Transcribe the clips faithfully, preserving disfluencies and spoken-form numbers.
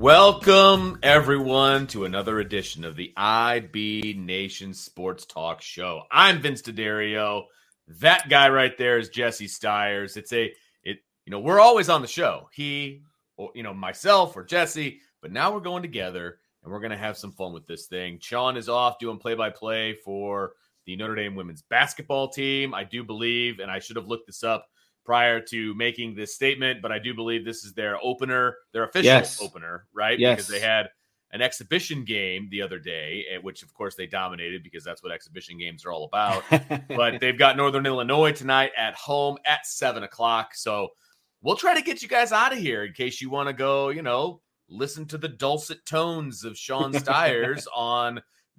Welcome, everyone, to another edition of the I B Nation Sports Talk Show. I'm Vince D'Addario. That guy right there is Jesse Styers. It's a, it, you know, we're always on the show. He, or, you know, myself or Jesse, but now we're going together and we're going to have some fun with this thing. Sean is off doing play-by-play for the Notre Dame women's basketball team. I do believe, and I should have looked this up prior to making this statement, but I do believe this is their opener, their official yes. opener, right? Yes. Because they had an exhibition game the other day, which, of course, they dominated because that's what exhibition games are all about. But they've got Northern Illinois tonight at home at seven o'clock. So we'll try to get you guys out of here in case you want to go, you know, listen to the dulcet tones of Sean Styers on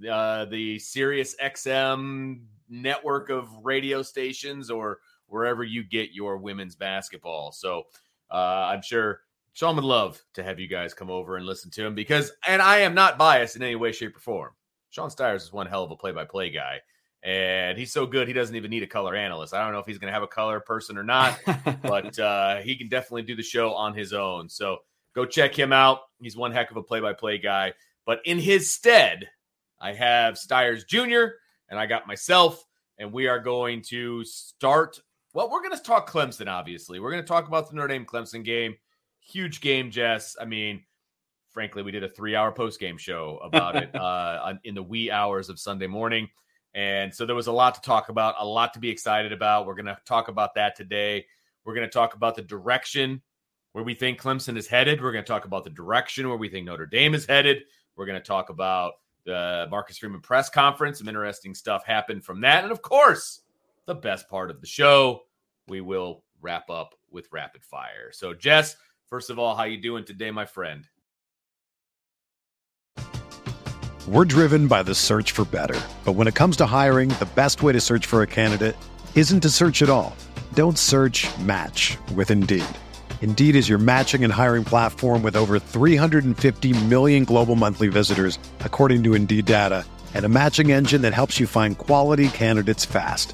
uh, the Sirius X M network of radio stations or wherever you get your women's basketball. So uh, I'm sure Sean would love to have you guys come over and listen to him because, and I am not biased in any way, shape, or form. Sean Styers is one hell of a play-by-play guy, and he's so good he doesn't even need a color analyst. I don't know if he's going to have a color person or not, but uh, he can definitely do the show on his own. So go check him out. He's one heck of a play-by-play guy. But in his stead, I have Styers Junior, and I got myself, and we are going to start. Well, we're going to talk Clemson, obviously. We're going to talk about the Notre Dame-Clemson game. Huge game, Jess. I mean, frankly, we did a three-hour post-game show about it uh, in the wee hours of Sunday morning. And so there was a lot to talk about, a lot to be excited about. We're going to talk about that today. We're going to talk about the direction where we think Clemson is headed. We're going to talk about the direction where we think Notre Dame is headed. We're going to talk about the Marcus Freeman press conference. Some interesting stuff happened from that. And, of course, the best part of the show, we will wrap up with rapid fire. So, Jess, first of all, how you doing today, my friend? We're driven by the search for better. But when it comes to hiring, the best way to search for a candidate isn't to search at all. Don't search, match with Indeed. Indeed is your matching and hiring platform with over three hundred fifty million global monthly visitors, according to Indeed data, and a matching engine that helps you find quality candidates fast.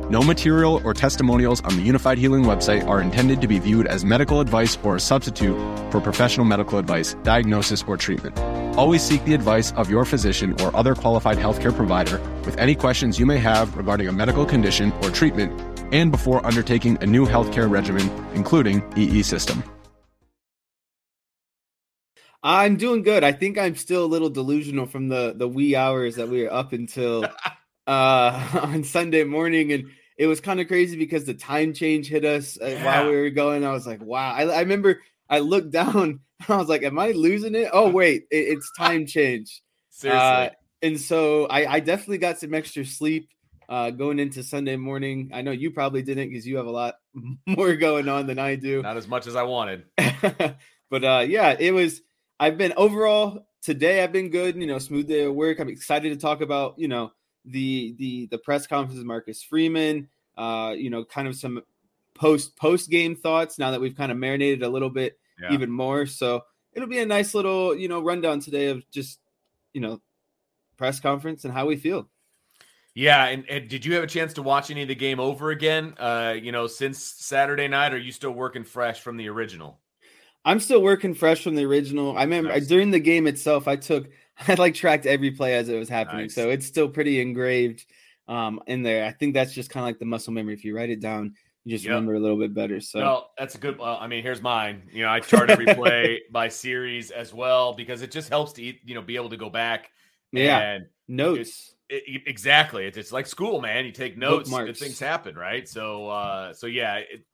No material or testimonials on the Unified Healing website are intended to be viewed as medical advice or a substitute for professional medical advice, diagnosis, or treatment. Always seek the advice of your physician or other qualified healthcare provider with any questions you may have regarding a medical condition or treatment and before undertaking a new healthcare regimen, including E E System. I'm doing good. I think I'm still a little delusional from the, the wee hours that we were up until uh, on Sunday morning. And it was kind of crazy because the time change hit us yeah. while we were going. I was like, wow. I, I remember I looked down. I was like, am I losing it? Oh, wait, it, it's time change. Seriously. Uh, and so I, I definitely got some extra sleep uh, going into Sunday morning. I know you probably didn't because you have a lot more going on than I do. Not as much as I wanted. But uh, yeah, it was. I've been overall today. I've been good, you know, smooth day at work. I'm excited to talk about, you know, the the the press conference with Marcus Freeman. Uh, you know, kind of some post post game thoughts now that we've kind of marinated a little bit yeah. even more. So it'll be a nice little, you know, rundown today of just, you know, press conference and how we feel. Yeah, and, and did you have a chance to watch any of the game over again? Uh, you know, since Saturday night, are you still working fresh from the original? I'm still working fresh from the original. I remember nice. during the game itself, I took, I like tracked every play as it was happening. Nice. So it's still pretty engraved um, in there. I think that's just kind of like the muscle memory. If you write it down, you just yep. remember a little bit better. So no, that's a good, uh, I mean, here's mine. You know, I chart every play by series as well, because it just helps to, you know, be able to go back. Yeah. And notes. It, it, exactly. It's, it's like school, man. You take notes, good things happen. Right. So, uh, so yeah, it,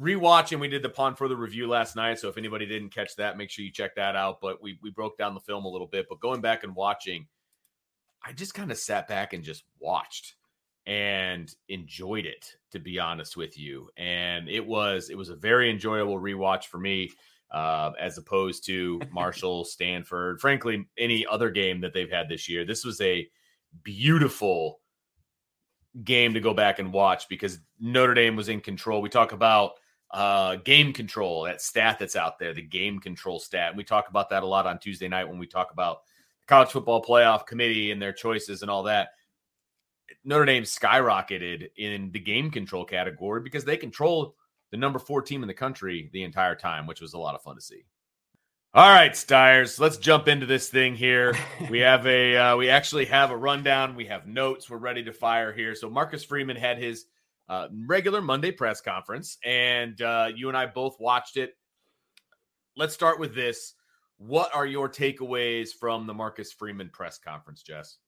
rewatching, we did the Pond Further review last night, so if anybody didn't catch that, make sure you check that out. But we we broke down the film a little bit. But going back and watching, I just kind of sat back and just watched and enjoyed it, to be honest with you. And it was it was a very enjoyable rewatch for me, uh, as opposed to Marshall, Stanford, frankly, any other game that they've had this year. This was a beautiful game to go back and watch because Notre Dame was in control. We talk about Uh, game control, that stat that's out there, the game control stat. And we talk about that a lot on Tuesday night when we talk about the college football playoff committee and their choices and all that. Notre Dame skyrocketed in the game control category because they controlled the number four team in the country the entire time, which was a lot of fun to see. All right, Styers, let's jump into this thing here. We have a, uh, we actually have a rundown. We have notes. We're ready to fire here. So Marcus Freeman had his Uh, regular Monday press conference, and uh, you and I both watched it. Let's start with this. What are your takeaways from the Marcus Freeman press conference, Jess?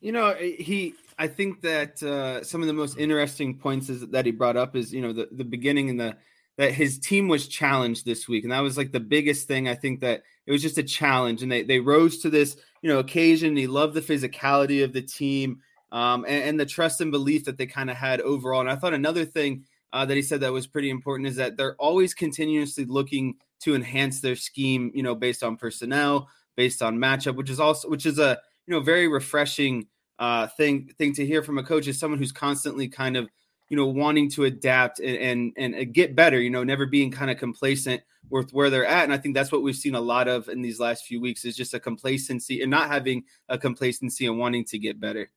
You know, he, I think that uh, some of the most interesting points is, that he brought up is, you know, the, the beginning and the, that his team was challenged this week. And that was like the biggest thing. I think that it was just a challenge and they, they rose to this, you know, occasion. He loved the physicality of the team. Um, and, and the trust and belief that they kind of had overall. And I thought another thing uh, that he said that was pretty important is that they're always continuously looking to enhance their scheme, you know, based on personnel, based on matchup, which is also, which is a, you know, very refreshing uh, thing, thing to hear from a coach is someone who's constantly kind of, you know, wanting to adapt and, and, and get better, you know, never being kind of complacent with where they're at. And I think that's what we've seen a lot of in these last few weeks is just a complacency and not having a complacency and wanting to get better.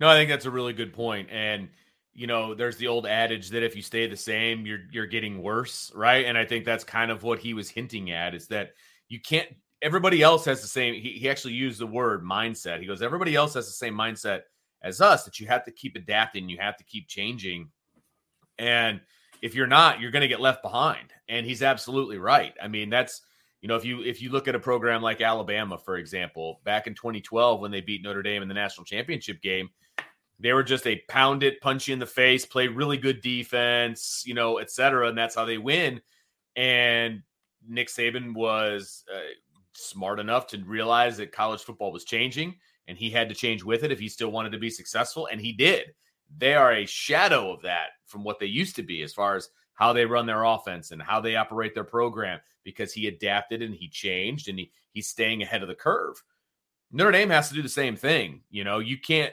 No, I think that's a really good point. And, you know, there's the old adage that if you stay the same, you're you're getting worse, right? And I think that's kind of what he was hinting at is that you can't – everybody else has the same he, – he actually used the word mindset. He goes, everybody else has the same mindset as us, that you have to keep adapting, you have to keep changing. And if you're not, you're going to get left behind. And he's absolutely right. I mean, that's – you know, if you if you look at a program like Alabama, for example, back in twenty twelve when they beat Notre Dame in the national championship game, they were just a pound it, punch you in the face, play really good defense, you know, et cetera. And that's how they win. And Nick Saban was uh, smart enough to realize that college football was changing. and he had to change with it if he still wanted to be successful, and he did. They are a shadow of that from what they used to be as far as how they run their offense and how they operate their program, because he adapted and he changed, and he, he's staying ahead of the curve. Notre Dame has to do the same thing. You know, you can't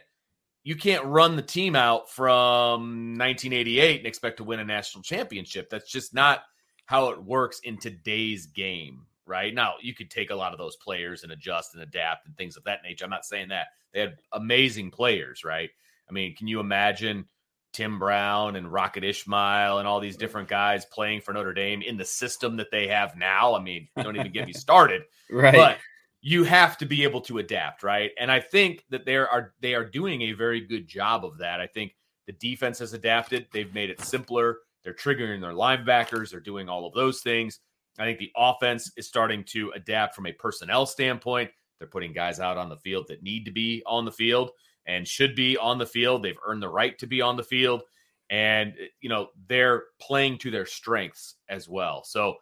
you can't run the team out from nineteen eighty-eight and expect to win a national championship. That's just not how it works in today's game, right? Now, you could take a lot of those players and adjust and adapt and things of that nature. I'm not saying that. They had amazing players, right? I mean, can you imagine Tim Brown and Rocket Ishmael and all these different guys playing for Notre Dame in the system that they have now? I mean, don't even get me started. Right. But you have to be able to adapt, right? And I think that they are they are doing a very good job of that. I think the defense has adapted. They've made it simpler. They're triggering their linebackers. They're doing all of those things. I think the offense is starting to adapt from a personnel standpoint. They're putting guys out on the field that need to be on the field and should be on the field. They've earned the right to be on the field. And, you know, they're playing to their strengths as well. So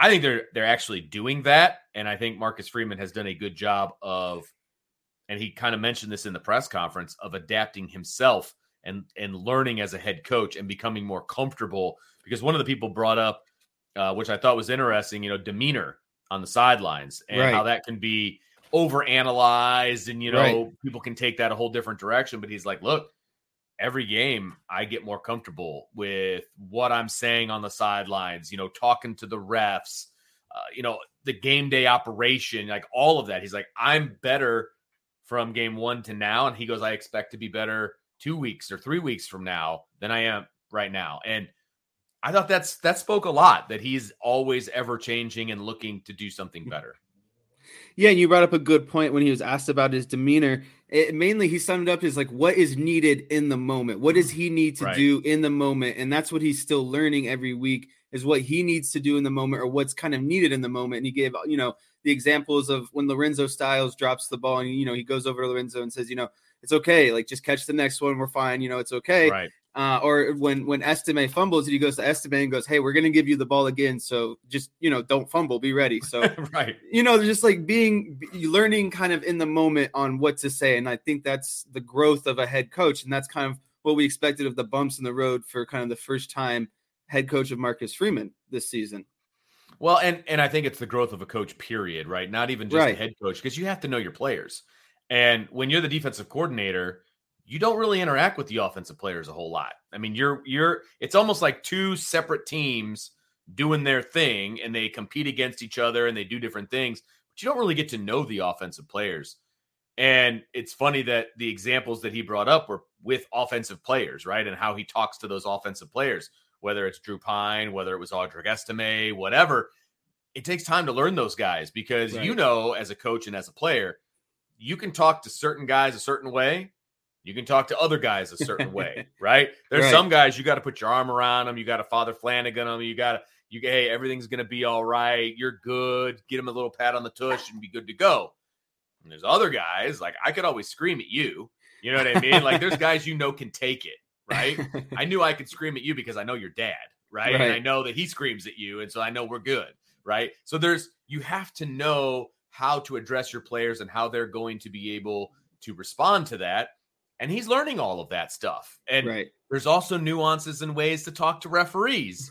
I think they're they're actually doing that. And I think Marcus Freeman has done a good job of, and he kind of mentioned this in the press conference, of adapting himself and and learning as a head coach and becoming more comfortable. Because one of the people brought up, uh, which I thought was interesting, you know, demeanor on the sidelines and right. how that can be overanalyzed, and, you know, right. people can take that a whole different direction. But he's like, look, every game I get more comfortable with what I'm saying on the sidelines, you know, talking to the refs, uh, you know, the game day operation, like all of that. He's like, I'm better from game one to now. And he goes, I expect to be better two weeks or three weeks from now than I am right now. And I thought that's, that spoke a lot, that he's always ever changing and looking to do something better. Yeah, and you brought up a good point when he was asked about his demeanor. It, mainly he summed up as like, what is needed in the moment? What does he need to right. do in the moment? And that's what he's still learning every week, is what he needs to do in the moment or what's kind of needed in the moment. And he gave, you know, the examples of when Lorenzo Styles drops the ball and, you know, he goes over to Lorenzo and says, you know, it's okay. Like, just catch the next one. We're fine. You know, it's okay. Right. Uh, or when, when Estime fumbles, and he goes to Estime and goes, hey, we're going to give you the ball again. So just, you know, don't fumble, be ready. So, right. you know, just like being, learning kind of in the moment on what to say. And I think that's the growth of a head coach. And that's kind of what we expected of the bumps in the road for kind of the first time head coach of Marcus Freeman this season. Well, and, and I think it's the growth of a coach, period, right? Not even just right. a head coach, because you have to know your players. And when you're the defensive coordinator, you don't really interact with the offensive players a whole lot. I mean, you're you're it's almost like two separate teams doing their thing, and they compete against each other and they do different things, but you don't really get to know the offensive players. And it's funny that the examples that he brought up were with offensive players, right? And how he talks to those offensive players, whether it's Drew Pyne, whether it was Audric Estime, whatever. It takes time to learn those guys, because right. you know, as a coach and as a player, you can talk to certain guys a certain way. You can talk to other guys a certain way, right? There's right. some guys you got to put your arm around them. You got to Father Flanagan them. You got to, you hey, everything's going to be all right. You're good. Get them a little pat on the tush and be good to go. And there's other guys, like, I could always scream at you. You know what I mean? Like, there's guys you know can take it, right? I knew I could scream at you because I know your dad, right? right? And I know that he screams at you, and so I know we're good, right? So there's, you have to know how to address your players and how they're going to be able to respond to that. And he's learning all of that stuff. And right. there's also nuances and ways to talk to referees.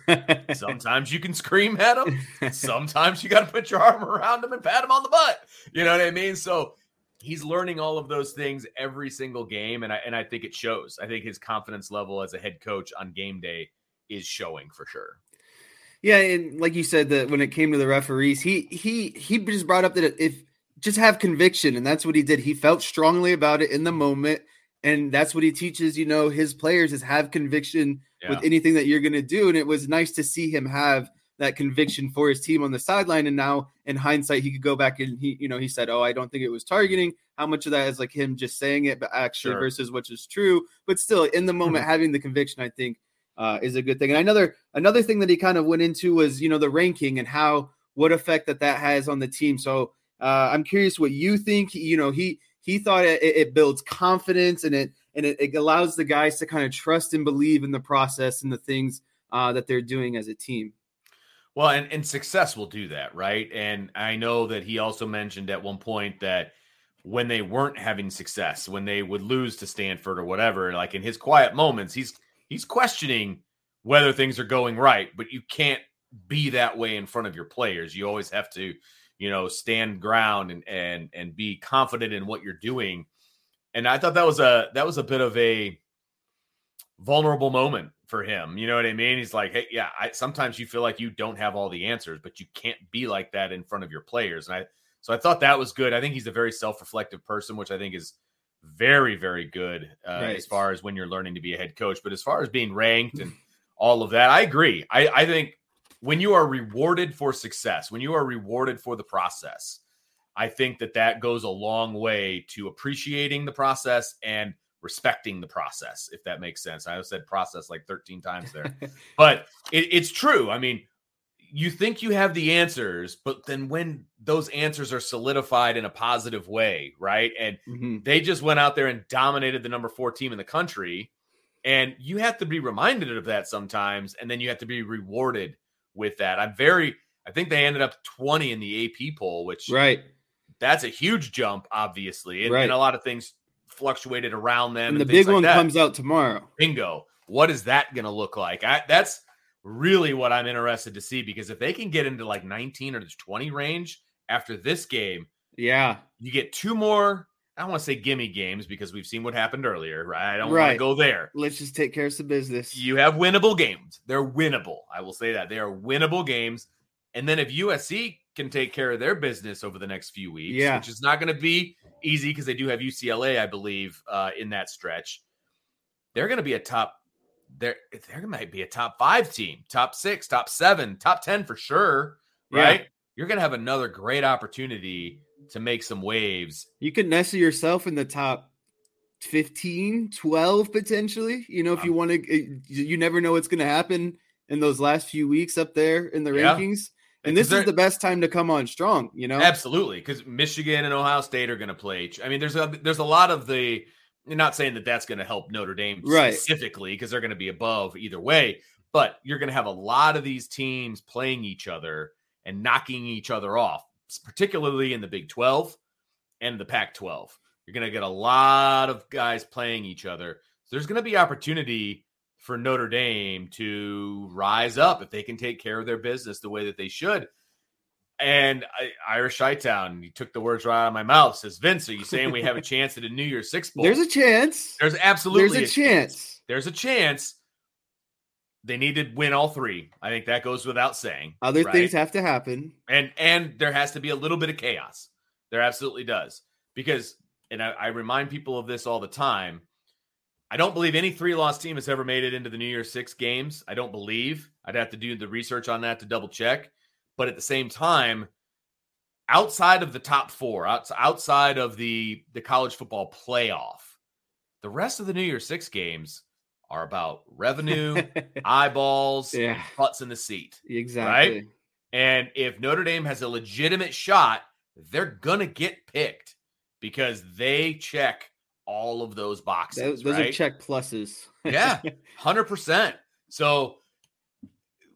Sometimes you can scream at them. Sometimes you got to put your arm around them and pat them on the butt. You know what I mean? So he's learning all of those things every single game. And I, and I think it shows. I think his confidence level as a head coach on game day is showing for sure. Yeah, and like you said, that when it came to the referees, he he he just brought up that if just have conviction, and that's what he did. He felt strongly about it in the moment, and that's what he teaches, you know, his players, is have conviction yeah. with anything that you're going to do. And it was nice to see him have that conviction for his team on the sideline. And now, in hindsight, he could go back and he, you know, he said, "Oh, I don't think it was targeting." How much of that is like him just saying it, but actually sure. versus what is true? But still, in the moment, mm-hmm. having the conviction, I think. Uh, is a good thing. And another another thing that he kind of went into was, you know, the ranking and how, what effect that that has on the team. So uh, I'm curious what you think. You know, he he thought it, it builds confidence, and it and it, it allows the guys to kind of trust and believe in the process and the things uh, that they're doing as a team. Well, and, and success will do that, right? And I know that he also mentioned at one point that when they weren't having success, when they would lose to Stanford or whatever, like in his quiet moments, he's he's questioning whether things are going right, but you can't be that way in front of your players. You always have to, you know, stand ground and and and be confident in what you're doing. And I thought that was a that was a bit of a vulnerable moment for him. You know what I mean? He's like, hey, yeah, I, sometimes you feel like you don't have all the answers, but you can't be like that in front of your players. And I So I thought that was good. I think he's a very self-reflective person, which I think is very, very good uh, nice. as far as when you're learning to be a head coach. But as far as being ranked and all of that, I agree. I, I think when you are rewarded for success, when you are rewarded for the process, I think that that goes a long way to appreciating the process and respecting the process, if that makes sense. I said process like thirteen times there. But it, it's true. I mean, you think you have the answers, but then when those answers are solidified in a positive way, right? And mm-hmm. they just went out there and dominated the number four team in the country. And you have to be reminded of that sometimes. And then you have to be rewarded with that. I'm very, I think they ended up twenty in the A P poll, which right. that's a huge jump, obviously. And, right. and a lot of things fluctuated around them. And, and the big like one that. comes out tomorrow. Bingo. What is that going to look like? I, that's, really what I'm interested to see, because if they can get into like nineteen or the twenty range after this game, yeah, you get two more. I don't want to say gimme games because we've seen what happened earlier, right? I don't right. want to go there. Let's just take care of some business. You have winnable games. They're winnable. I will say that. They are winnable games. And then if U S C can take care of their business over the next few weeks, yeah. which is not going to be easy because they do have U C L A, I believe, uh, in that stretch, they're going to be a top There, there might be a top five team, top six, top seven, top ten for sure, right? Yeah. You're going to have another great opportunity to make some waves. You could nestle yourself in the top fifteen, twelve potentially. You know, if um, you want to, you never know what's going to happen in those last few weeks up there in the yeah. rankings. And this is the best time to come on strong, you know? Absolutely, because Michigan and Ohio State are going to play. I mean, there's a, there's a lot of the – I'm not saying that that's going to help Notre Dame right. specifically because they're going to be above either way, but you're going to have a lot of these teams playing each other and knocking each other off, particularly in the Big twelve and the Pac twelve. You're going to get a lot of guys playing each other. So there's going to be opportunity for Notre Dame to rise up if they can take care of their business the way that they should. And I, Irish Hightown, you took the words right out of my mouth. Says, Vince, are you saying we have a chance at a New Year's Six Bowl? There's a chance. There's absolutely There's a, a chance. chance. There's a chance. They need to win all three. I think that goes without saying. Other right? things have to happen. And and there has to be a little bit of chaos. There absolutely does. Because, and I, I remind people of this all the time, I don't believe any three-loss team has ever made it into the New Year's Six games. I don't believe. I'd have to do the research on that to double-check. But at the same time, outside of the top four, outside of the, the college football playoff, the rest of the New Year's Six games are about revenue, eyeballs, yeah. butts in the seat. Exactly. Right? And if Notre Dame has a legitimate shot, they're going to get picked because they check all of those boxes. Those, those right? are check pluses. Yeah, one hundred percent. So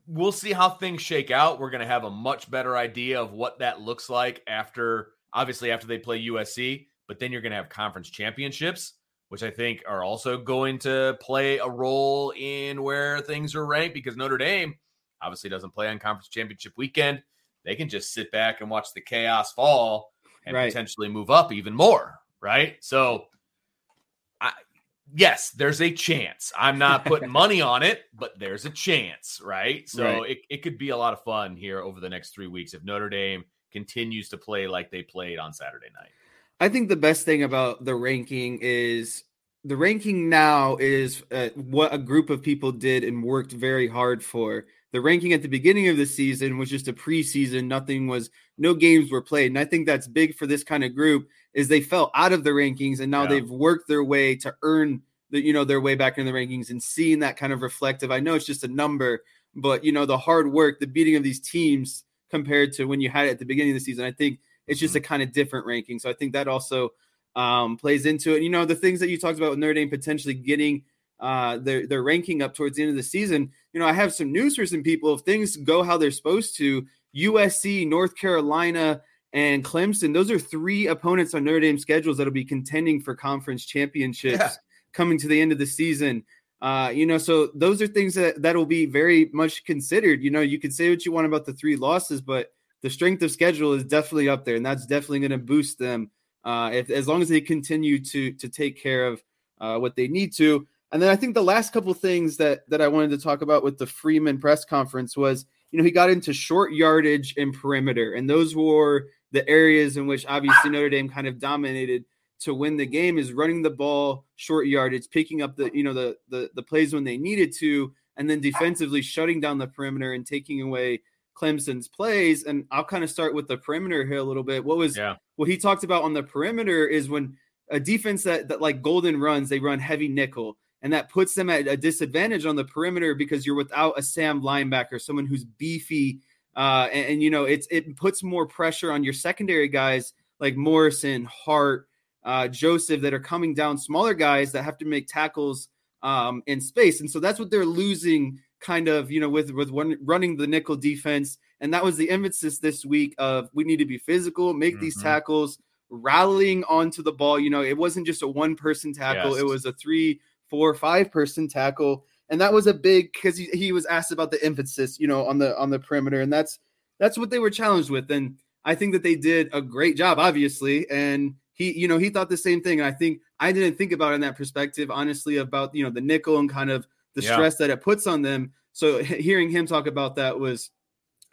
we'll see how things shake out. We're going to have a much better idea of what that looks like after, obviously after they play U S C, but then you're going to have conference championships, which I think are also going to play a role in where things are ranked because Notre Dame obviously doesn't play on conference championship weekend. They can just sit back and watch the chaos fall and right. potentially move up even more. Right. So I, yes, there's a chance. I'm not putting money on it, but there's a chance, right? So right. It, it could be a lot of fun here over the next three weeks if Notre Dame continues to play like they played on Saturday night. I think the best thing about the ranking is the ranking now is uh, what a group of people did and worked very hard for. The ranking at the beginning of the season was just a preseason. Nothing was, no games were played. And I think that's big for this kind of group is they fell out of the rankings and now yeah. they've worked their way to earn the, you know, their way back in the rankings and seeing that kind of reflective. I know it's just a number, but you know, the hard work, the beating of these teams compared to when you had it at the beginning of the season, I think it's just mm-hmm. a kind of different ranking. So I think that also um, plays into it. You know, the things that you talked about with Notre Dame potentially getting Uh, they're, they're ranking up towards the end of the season. You know, I have some news for some people. If things go how they're supposed to, U S C, North Carolina, and Clemson. Those are three opponents on Notre Dame's schedules that'll be contending for conference championships yeah. coming to the end of the season. Uh, you know, so those are things that that'll be very much considered. You know, you can say what you want about the three losses, but the strength of schedule is definitely up there, and that's definitely going to boost them uh, if, as long as they continue to to take care of uh, what they need to. And then I think the last couple things that that I wanted to talk about with the Freeman press conference was, you know, he got into short yardage and perimeter, and those were the areas in which obviously Notre Dame kind of dominated to win the game, is running the ball, short yardage, picking up the, you know, the, the, the plays when they needed to, and then defensively shutting down the perimeter and taking away Clemson's plays. And I'll kind of start with the perimeter here a little bit. What was, yeah. what he talked about on the perimeter is when a defense that, that like Golden runs, they run heavy nickel, and that puts them at a disadvantage on the perimeter because you're without a Sam linebacker, someone who's beefy. Uh, and, and, you know, it's, it puts more pressure on your secondary guys like Morrison, Hart, Uh, Joseph, that are coming down, smaller guys that have to make tackles um, in space. And so that's what they're losing kind of, you know, with, with one, running the nickel defense. And that was the emphasis this week of, we need to be physical, make mm-hmm. these tackles, rallying onto the ball. You know, it wasn't just a one person tackle. Yes. It was a three, four, five person tackle. And that was a big, cause he, he was asked about the emphasis, you know, on the, on the perimeter. And that's, that's what they were challenged with. And I think that they did a great job, obviously. And He, you know, he thought the same thing. And I think I didn't think about it in that perspective, honestly, about, you know, the nickel and kind of the yeah. stress that it puts on them. So hearing him talk about that was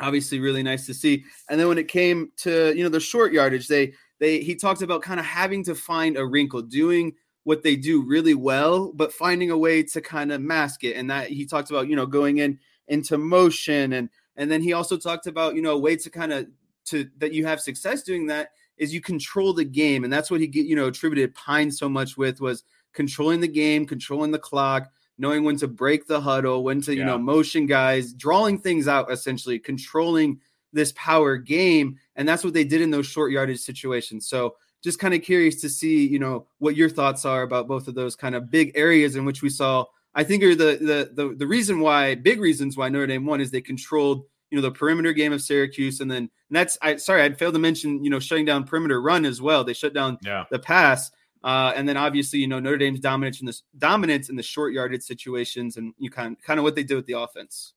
obviously really nice to see. And then when it came to, you know, the short yardage, they, they, he talked about kind of having to find a wrinkle, doing what they do really well, but finding a way to kind of mask it. And that he talked about, you know, going in into motion. And, and then he also talked about, you know, a way to kind of to, that you have success doing that, is you control the game. And that's what he, you know, attributed Pyne so much with, was controlling the game, controlling the clock, knowing when to break the huddle, when to, yeah. you know, motion guys, drawing things out, essentially controlling this power game. And that's what they did in those short yardage situations. So just kind of curious to see, you know, what your thoughts are about both of those kind of big areas in which we saw, I think are the, the, the, the reason why, big reasons why Notre Dame won, is they controlled, you know, the perimeter game of Syracuse. And then and that's, I sorry, I failed to mention, you know, shutting down perimeter run as well. They shut down yeah. the pass. Uh, and then obviously, you know, Notre Dame's dominance in the dominance in the short yardage situations, and you kind of, kind of what they did with the offense.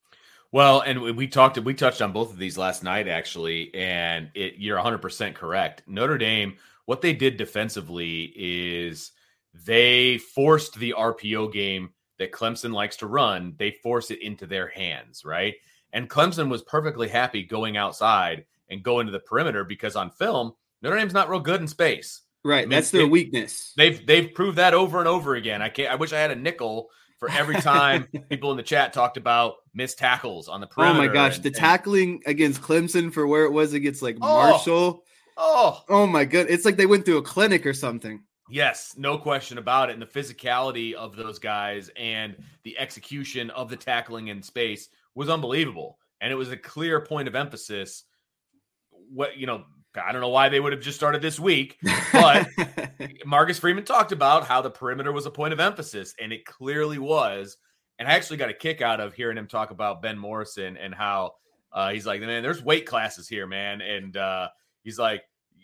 Well, and we talked, we touched on both of these last night, actually, and it, you're one hundred percent correct. Notre Dame, what they did defensively is they forced the R P O game that Clemson likes to run. They force it into their hands, right? And Clemson was perfectly happy going outside and going to the perimeter, because on film, Notre Dame's not real good in space. Right. I mean, that's their it, weakness. They've they've proved that over and over again. I can't. I wish I had a nickel for every time people in the chat talked about missed tackles on the perimeter. Oh, my gosh. And, the and, tackling against Clemson for where it was against, like, oh, Marshall. Oh. Oh, my God. It's like they went through a clinic or something. Yes, no question about it. And the physicality of those guys and the execution of the tackling in space was unbelievable. And it was a clear point of emphasis. What, you know, I don't know why they would have just started this week, but Marcus Freeman talked about how the perimeter was a point of emphasis, and it clearly was. And I actually got a kick out of hearing him talk about Ben Morrison and how uh, he's like, man, there's weight classes here, man. And uh, he's like,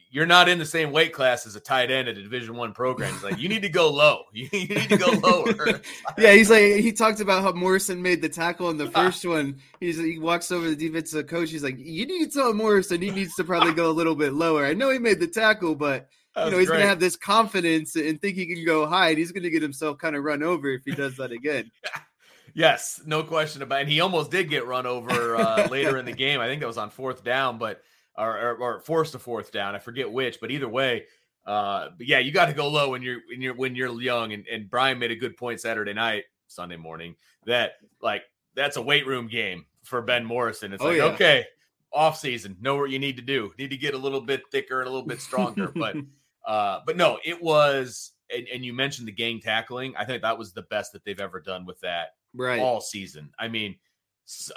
you're not in the same weight class as a tight end at a Division I program. He's like, you need to go low. You need to go lower. Yeah, he's like, he talked about how Morrison made the tackle in the first one. He's, he walks over to the defensive coach. He's like, you need to tell Morrison he needs to probably go a little bit lower. I know he made the tackle, but you know he's going to have this confidence and think he can go high, and he's going to get himself kind of run over if he does that again. Yes, no question about it. And he almost did get run over uh, later in the game. I think that was on fourth down, but – Or, or, or forced a fourth down. I forget which, but either way, uh, but yeah, you got to go low when you're when you're when you're young. And, and Brian made a good point Saturday night, Sunday morning, that like that's a weight room game for Ben Morrison. It's oh, like yeah. okay, off season, know what you need to do. Need to get a little bit thicker and a little bit stronger. but uh, but no, it was. And, and you mentioned the gang tackling. I think that was the best that they've ever done with that right. all season. I mean,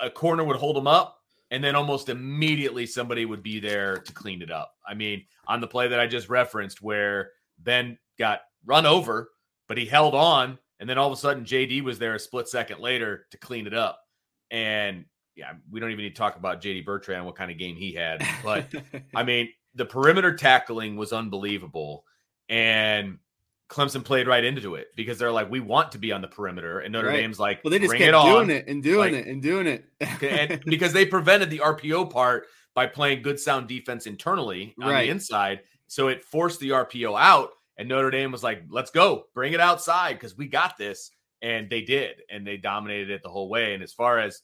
a corner would hold them up, and then almost immediately somebody would be there to clean it up. I mean, on the play that I just referenced where Ben got run over, but he held on, and then all of a sudden J D was there a split second later to clean it up. And, yeah, we don't even need to talk about J D Bertrand, what kind of game he had. But, I mean, the perimeter tackling was unbelievable, and Clemson played right into it because they're like, we want to be on the perimeter, and Notre right. Dame's like, well, they just kept it doing on. it and doing like, it and doing it, and because they prevented the R P O part by playing good sound defense internally on right. the inside, so it forced the R P O out, and Notre Dame was like, let's go, bring it outside because we got this, and they did, and they dominated it the whole way. And as far as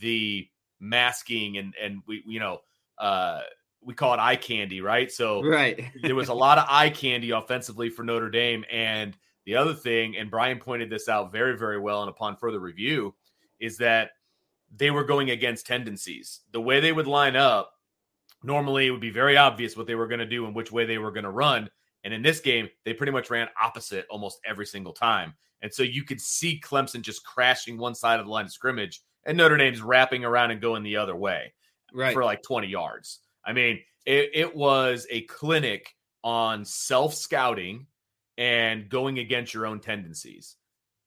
the masking and and we you know uh we call it eye candy, right? So right. there was a lot of eye candy offensively for Notre Dame. And the other thing, and Brian pointed this out very, very well, and upon further review, is that they were going against tendencies. The way they would line up, normally it would be very obvious what they were going to do and which way they were going to run. And in this game, they pretty much ran opposite almost every single time. And so you could see Clemson just crashing one side of the line of scrimmage and Notre Dame's wrapping around and going the other way right. for like twenty yards. I mean, it, it was a clinic on self-scouting and going against your own tendencies.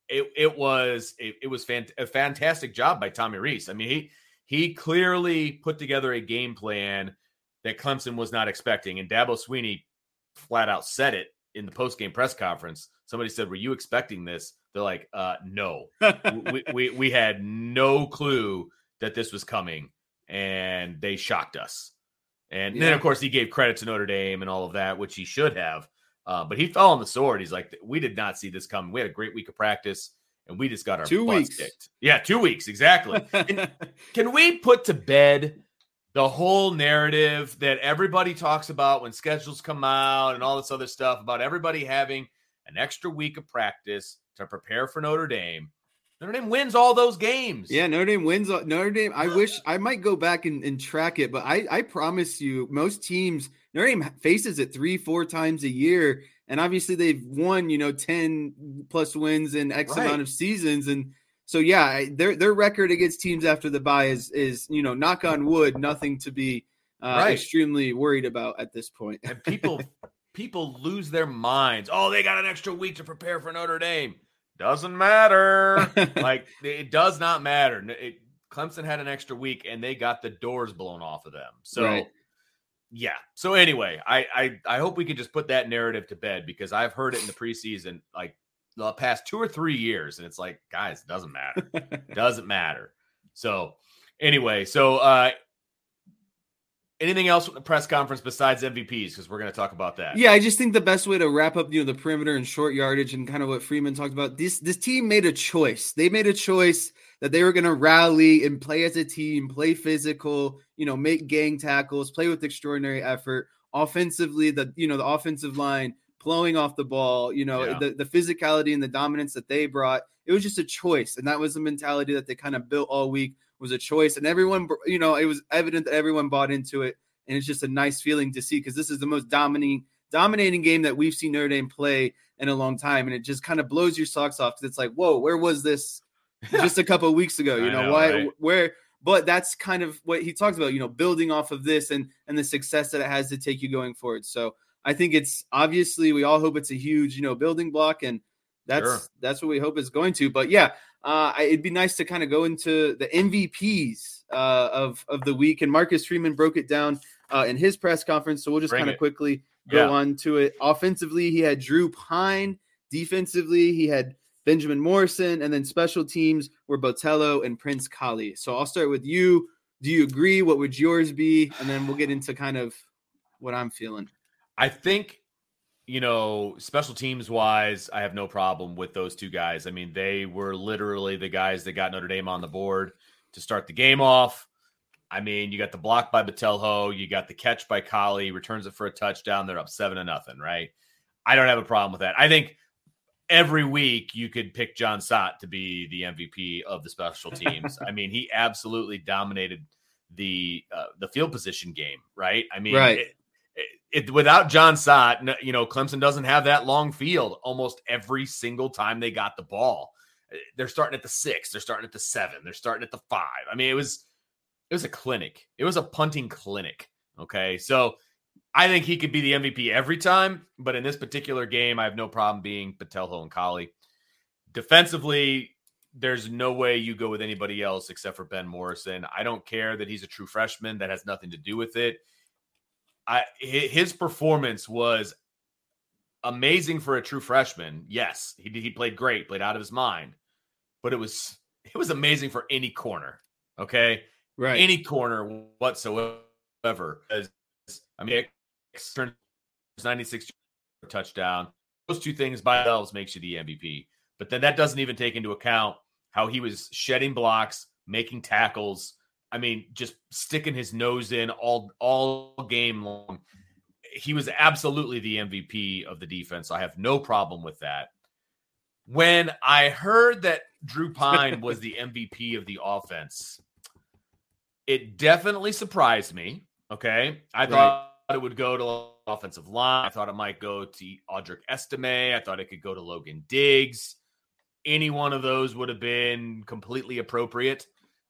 It it was it, it was fant- a fantastic job by Tommy Rees. I mean, he he clearly put together a game plan that Clemson was not expecting, and Dabo Swinney flat out said it in the post-game press conference. Somebody said, "Were you expecting this?" They're like, "Uh, no, we, we we had no clue that this was coming, and they shocked us." And yeah. then, of course, he gave credit to Notre Dame and all of that, which he should have. Uh, but he fell on the sword. He's like, we did not see this coming. We had a great week of practice, and we just got our two butts weeks. kicked. Yeah, two weeks, exactly. And can we put to bed the whole narrative that everybody talks about when schedules come out and all this other stuff about everybody having an extra week of practice to prepare for Notre Dame? Notre Dame wins all those games. Yeah, Notre Dame wins. Notre Dame, I wish I might go back and, and track it, but I, I promise you, most teams, Notre Dame faces it three, four times a year. And obviously they've won, you know, ten plus wins in X right. amount of seasons. And so, yeah, their their record against teams after the bye is, is you know, knock on wood, nothing to be uh, right. extremely worried about at this point. And people, people lose their minds. Oh, they got an extra week to prepare for Notre Dame. Doesn't matter. Like, it does not matter. It, Clemson had an extra week, and they got the doors blown off of them. So, right. yeah. So, anyway, I, I, I hope we can just put that narrative to bed, because I've heard it in the preseason, like, the past two or three years, and it's like, guys, it doesn't matter. doesn't matter. So, anyway, so uh, anything else with the press conference besides M V Ps? Because we're going to talk about that. Yeah, I just think the best way to wrap up, you know, the perimeter and short yardage and kind of what Freeman talked about, this this team made a choice. They made a choice that they were going to rally and play as a team, play physical, you know, make gang tackles, play with extraordinary effort. Offensively, the you know, the offensive line blowing off the ball, you know, yeah. the, the physicality and the dominance that they brought, it was just a choice. And that was the mentality that they kind of built all week. Was a choice, and everyone, you know, it was evident that everyone bought into it, and it's just a nice feeling to see, because this is the most dominating dominating game that we've seen Notre Dame play in a long time, and it just kind of blows your socks off, because it's like, whoa, where was this just a couple of weeks ago? You know, know why right? where but that's kind of what he talks about, you know, building off of this and and the success that it has to take you going forward. So I think it's obviously, we all hope it's a huge, you know, building block, and that's sure. that's what we hope it's going to. But yeah, Uh, it'd be nice to kind of go into the M V Ps uh, of, of the week. And Marcus Freeman broke it down uh, in his press conference. So we'll just kind of quickly go yeah. on to it. Offensively, he had Drew Pyne. Defensively, he had Benjamin Morrison. And then special teams were Botello and Prince Kali. So I'll start with you. Do you agree? What would yours be? And then we'll get into kind of what I'm feeling. I think, you know, special teams wise, I have no problem with those two guys. I mean, they were literally the guys that got Notre Dame on the board to start the game off. I mean, you got the block by Botelho, you got the catch by Collie, returns it for a touchdown. They're up seven to nothing, right? I don't have a problem with that. I think every week you could pick John Sott to be the M V P of the special teams. I mean, he absolutely dominated the uh, the field position game, right? I mean, right. It, It, without John Sott, you know, Clemson doesn't have that long field almost every single time they got the ball. They're starting at the six. They're starting at the seven. They're starting at the five. I mean, it was it was a clinic. It was a punting clinic, okay? So I think he could be the M V P every time, but in this particular game, I have no problem being Botelho and Collie. Defensively, there's no way you go with anybody else except for Ben Morrison. I don't care that he's a true freshman. That has nothing to do with it. I his performance was amazing for a true freshman. Yes, he he played great, played out of his mind, but it was it was amazing for any corner. Okay, right, any corner whatsoever. As, I mean, ninety-six touchdown. Those two things by themselves makes you the M V P. But then that doesn't even take into account how he was shedding blocks, making tackles. I mean, just sticking his nose in all all game long. He was absolutely the M V P of the defense. I have no problem with that. When I heard that Drew Pyne was the M V P of the offense, it definitely surprised me. Okay. I thought it would go to offensive line. I thought it might go to Audric Estime. I thought it could go to Logan Diggs. Any one of those would have been completely appropriate.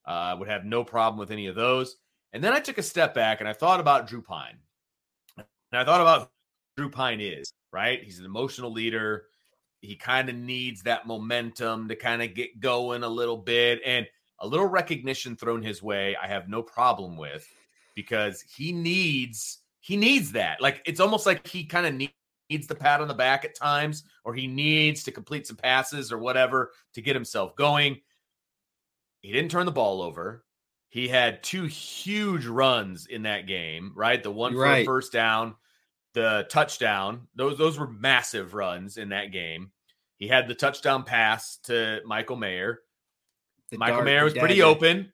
I uh, would have no problem with any of those. And then I took a step back and I thought about Drew Pyne. And I thought about who Drew Pyne is, right? He's an emotional leader. He kind of needs that momentum to kind of get going a little bit. And a little recognition thrown his way, I have no problem with, because he needs he needs that. Like, it's almost like he kind of needs, needs the pat on the back at times, or he needs to complete some passes or whatever to get himself going. He didn't turn the ball over. He had two huge runs in that game, right? The one for a first down, the touchdown. Those those were massive runs in that game. He had the touchdown pass to Michael Mayer. Michael Mayer was pretty open.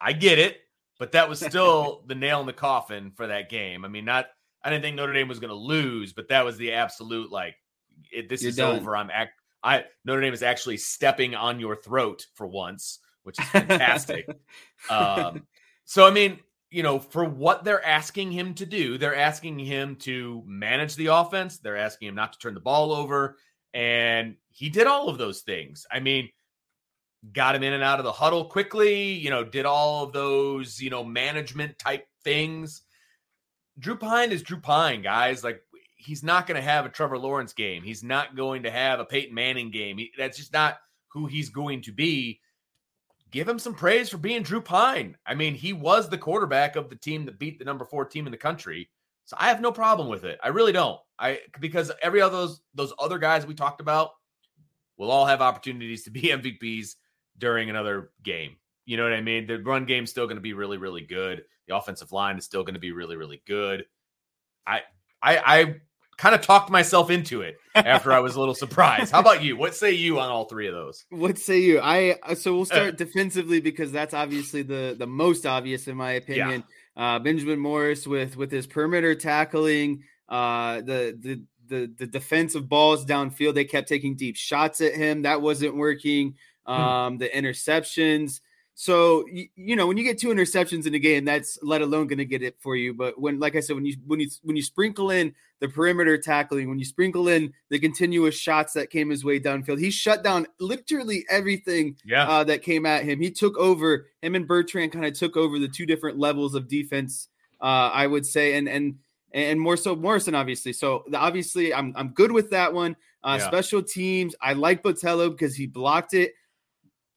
I get it, but that was still the nail in the coffin for that game. I mean, not I didn't think Notre Dame was going to lose, but that was the absolute like it, this is over. I'm act, I Notre Dame is actually stepping on your throat for once, which is fantastic. um, so, I mean, you know, for what they're asking him to do, they're asking him to manage the offense. They're asking him not to turn the ball over. And he did all of those things. I mean, got him in and out of the huddle quickly, you know, did all of those, you know, management type things. Drew Pyne is Drew Pyne, guys. Like, he's not going to have a Trevor Lawrence game. He's not going to have a Peyton Manning game. He, that's just not who he's going to be. Give him some praise for being Drew Pyne. I mean, he was the quarterback of the team that beat the number four team in the country. So I have no problem with it. I really don't. I because every other those those other guys we talked about will all have opportunities to be M V Ps during another game. You know what I mean? The run game's still going to be really, really good. The offensive line is still going to be really, really good. I I I kind of talked myself into it after I was a little surprised. How about you? What say you on all three of those? What say you? I so we'll start uh, defensively, because that's obviously the, the most obvious in my opinion. Yeah. Uh, Benjamin Morris with with his perimeter tackling, uh, the the the the defensive balls downfield. They kept taking deep shots at him. That wasn't working. Um, hmm. The interceptions. So, you, you know, when you get two interceptions in a game, that's let alone going to get it for you. But when, like I said, when you, when you, when you sprinkle in the perimeter tackling, when you sprinkle in the continuous shots that came his way downfield, he shut down literally everything yeah. uh, that came at him. He took over him and Bertrand kind of took over the two different levels of defense, uh, I would say. And, and, and more so Morrison, obviously. So obviously I'm, I'm good with that one. Uh, yeah. Special teams. I like Botello because he blocked it.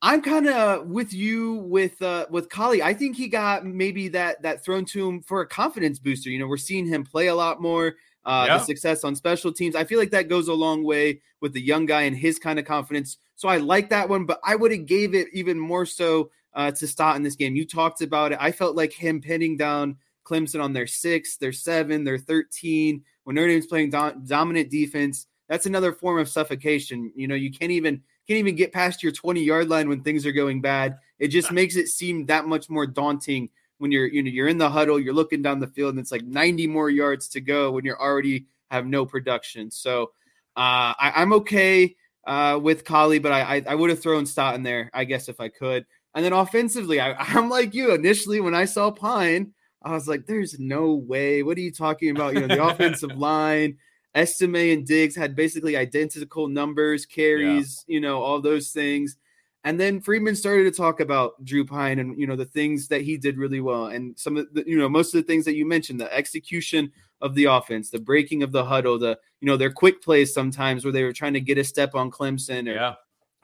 I'm kind of with you with uh, with Collie. I think he got maybe that that thrown to him for a confidence booster. You know, we're seeing him play a lot more, uh, yeah. the success on special teams. I feel like that goes a long way with the young guy and his kind of confidence. So I like that one, but I would have gave it even more so uh, to Stott in this game. You talked about it. I felt like him pinning down Clemson on their six, their seven, their thirteen. When Notre Dame's playing do- dominant defense, that's another form of suffocation. You know, you can't even – can't even get past your twenty-yard line when things are going bad. It just makes it seem that much more daunting when you're, you know, you're in the huddle, you're looking down the field, and it's like ninety more yards to go when you already have no production. So uh, I, I'm okay uh, with Collie, but I, I, I would have thrown Stott in there, I guess, if I could. And then offensively, I, I'm like you. Initially, when I saw Pyne, I was like, "There's no way. What are you talking about? You know, the offensive line." Estime and Diggs had basically identical numbers, carries, yeah. you know, all those things. And then Freeman started to talk about Drew Pyne and, you know, the things that he did really well. And some of the, you know, most of the things that you mentioned, the execution of the offense, the breaking of the huddle, the, you know, their quick plays sometimes where they were trying to get a step on Clemson or, yeah.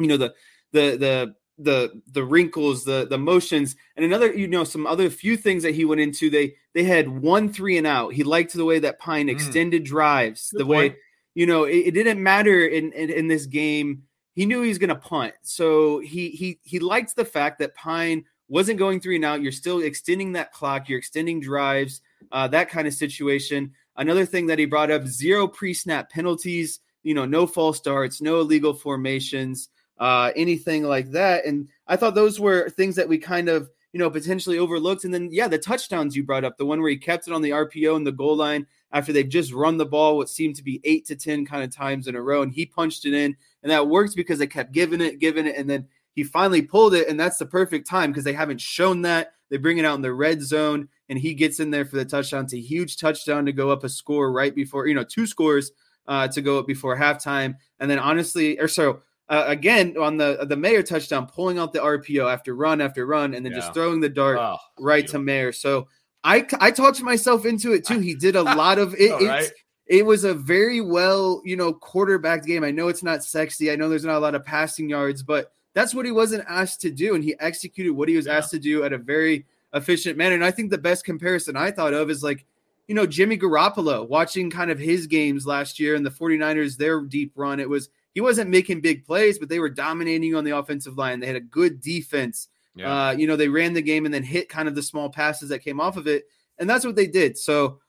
you know, the, the, the, the the wrinkles, the the motions, and another, you know, some other few things that he went into. They they had one three and out. He liked the way that Pyne extended mm. drives, Good the point. way, you know, it, it didn't matter in, in in this game. He knew he was going to punt, so he he he liked the fact that Pyne wasn't going three and out. You're still extending that clock. You're extending drives. Uh, that kind of situation. Another thing that he brought up: zero pre-snap penalties. You know, no false starts, no illegal formations, uh, anything like that. And I thought those were things that we kind of, you know, potentially overlooked. And then, yeah, the touchdowns you brought up, the one where he kept it on the R P O and the goal line after they've just run the ball what seemed to be eight to ten kind of times in a row, and he punched it in. And that worked because they kept giving it, giving it, and then he finally pulled it, and that's the perfect time because they haven't shown that. They bring it out in the red zone, and he gets in there for the touchdown. It's a huge touchdown to go up a score right before, you know, two scores uh, to go up before halftime. And then honestly, or so uh, again, on the the Mayer touchdown, pulling out the R P O after run after run, and then yeah. just throwing the dart oh, right beautiful. to Mayer. So I, I talked myself into it too. He did a lot of it. Right. It it was a very well, you know, quarterbacked game. I know it's not sexy. I know there's not a lot of passing yards, but that's what he wasn't asked to do, and he executed what he was yeah. asked to do at a very efficient manner. And I think the best comparison I thought of is like, you know, Jimmy Garoppolo, watching kind of his games last year and the 49ers, their deep run. It was, he wasn't making big plays, but they were dominating on the offensive line. They had a good defense. Yeah. Uh, you know, they ran the game and then hit kind of the small passes that came off of it, and that's what they did. So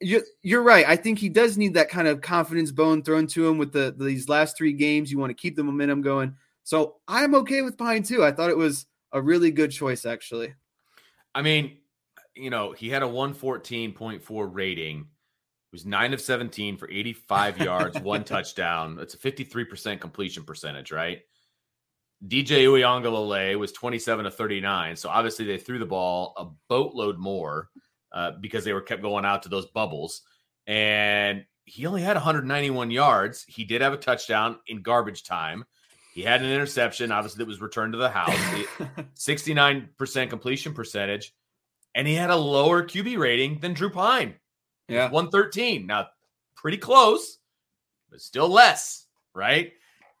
you're, you're right. I think he does need that kind of confidence bone thrown to him with the these last three games. You want to keep the momentum going. So I'm okay with Pyne too. I thought it was a really good choice, actually. I mean, you know, he had a one fourteen point four rating. It was nine of seventeen for eighty-five yards, one touchdown. That's a fifty-three percent completion percentage, right? D J Uiagalelei was twenty-seven of thirty-nine. So obviously they threw the ball a boatload more uh, because they were kept going out to those bubbles. And he only had one hundred ninety-one yards. He did have a touchdown in garbage time. He had an interception, obviously, that was returned to the house. sixty-nine percent completion percentage. And he had a lower Q B rating than Drew Pyne. Yeah. one thirteen. Now, pretty close, but still less, right?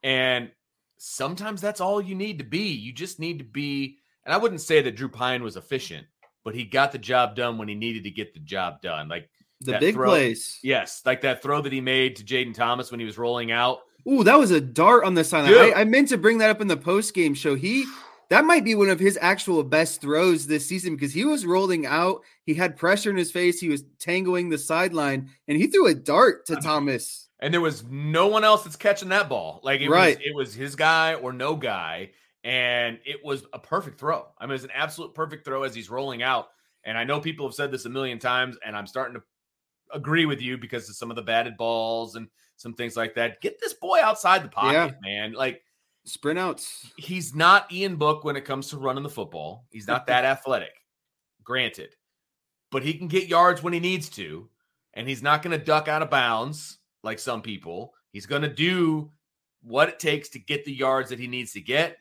And sometimes that's all you need to be. You just need to be, and I wouldn't say that Drew Pyne was efficient, but he got the job done when he needed to get the job done. Like the big throw, plays. Yes, like that throw that he made to Jaden Thomas when he was rolling out. Ooh, that was a dart on the sideline. Yeah. I, I meant to bring that up in the post-game show. He that might be one of his actual best throws this season because he was rolling out. He had pressure in his face. He was tangling the sideline, and he threw a dart to I Thomas. Mean, and there was no one else that's catching that ball. Like it, right. was, it was his guy or no guy, and it was a perfect throw. I mean, it's an absolute perfect throw as he's rolling out. And I know people have said this a million times, and I'm starting to agree with you because of some of the batted balls and some things like that. Get this boy outside the pocket, yeah. man. Like sprint outs. He's not Ian Book when it comes to running the football. He's not that athletic, granted, but he can get yards when he needs to. And he's not going to duck out of bounds like some people. He's going to do what it takes to get the yards that he needs to get.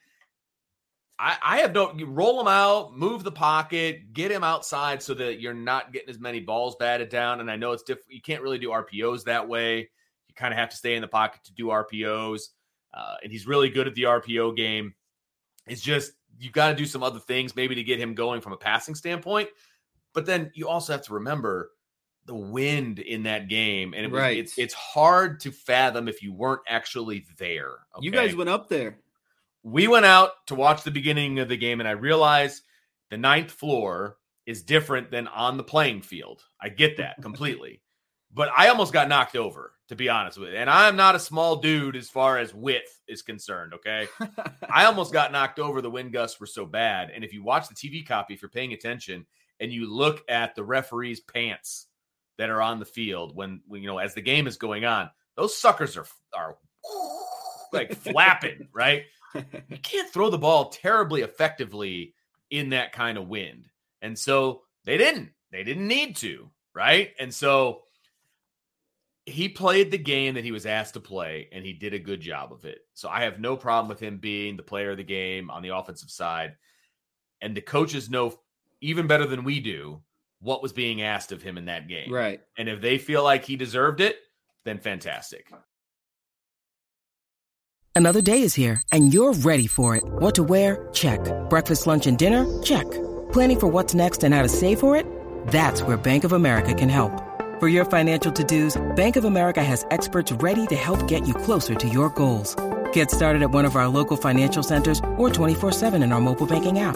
I, I have no, you roll him out, move the pocket, get him outside so that you're not getting as many balls batted down. And I know it's different. You can't really do R P Os that way. You kind of have to stay in the pocket to do R P Os. Uh, and he's really good at the R P O game. It's just, you've got to do some other things maybe to get him going from a passing standpoint. But then you also have to remember the wind in that game. And it was, right. it's, it's hard to fathom if you weren't actually there. Okay? You guys went up there. We went out to watch the beginning of the game, and I realized the ninth floor is different than on the playing field. I get that completely. But I almost got knocked over, to be honest with you. And I'm not a small dude as far as width is concerned, okay? I almost got knocked over. The wind gusts were so bad. And if you watch the T V copy, if you're paying attention, and you look at the referee's pants that are on the field when, when you know, as the game is going on, those suckers are are like flapping, right? You can't throw the ball terribly effectively in that kind of wind. And so they didn't. They didn't need to, right? And so he played the game that he was asked to play, and he did a good job of it. So I have no problem with him being the player of the game on the offensive side. And the coaches know even better than we do what was being asked of him in that game. Right. And if they feel like he deserved it, then fantastic. Another day is here, and you're ready for it. What to wear? Check. Breakfast, lunch, and dinner? Check. Planning for what's next and how to save for it? That's where Bank of America can help. For your financial to-dos, Bank of America has experts ready to help get you closer to your goals. Get started at one of our local financial centers or twenty-four seven in our mobile banking app.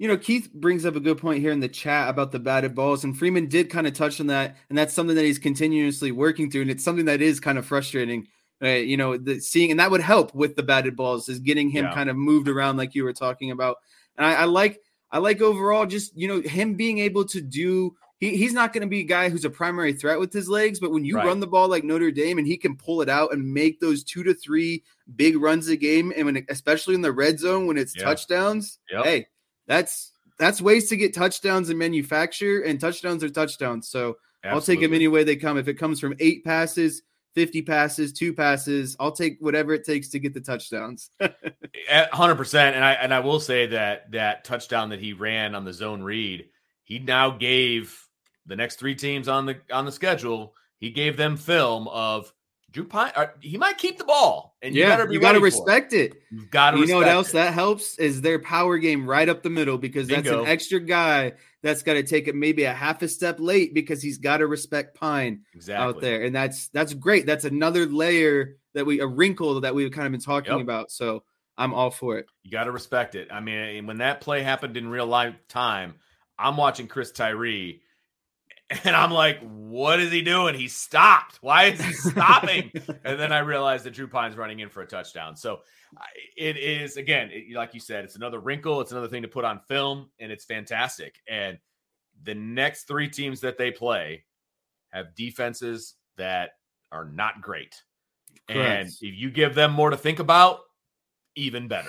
You know, Keith brings up a good point here in the chat about the batted balls, and Freeman did kind of touch on that, and that's something that he's continuously working through, and it's something that is kind of frustrating, uh, you know, the, seeing, and that would help with the batted balls is getting him yeah. kind of moved around like you were talking about. And I, I like, I like overall just, you know, him being able to do, he, he's not going to be a guy who's a primary threat with his legs, but when you right. run the ball like Notre Dame and he can pull it out and make those two to three big runs a game, and when, especially in the red zone when it's yeah. touchdowns, yep. hey. That's that's ways to get touchdowns and manufacture, and touchdowns are touchdowns. So Absolutely. I'll take them any way they come. If it comes from eight passes, fifty passes, two passes, I'll take whatever it takes to get the touchdowns. one hundred percent. And I and I will say that that touchdown that he ran on the zone read, he now gave the next three teams on the on the schedule, he gave them film of Drew Pyne. He might keep the ball. And you yeah, better be you got to respect it. it. You've got to respect it. You know what else it. that helps is their power game right up the middle, because Bingo. that's an extra guy that's got to take it maybe a half a step late because he's got to respect Pyne exactly. out there. And that's that's great. That's another layer that we – a wrinkle that we've kind of been talking yep. about. So I'm all for it. You got to respect it. I mean, when that play happened in real life time, I'm watching Chris Tyree, and I'm like, what is he doing? He stopped. Why is he stopping? And then I realized that Drew Pyne's running in for a touchdown. So it is, again, it, like you said, it's another wrinkle. It's another thing to put on film, and it's fantastic. And the next three teams that they play have defenses that are not great. Correct. And if you give them more to think about, even better.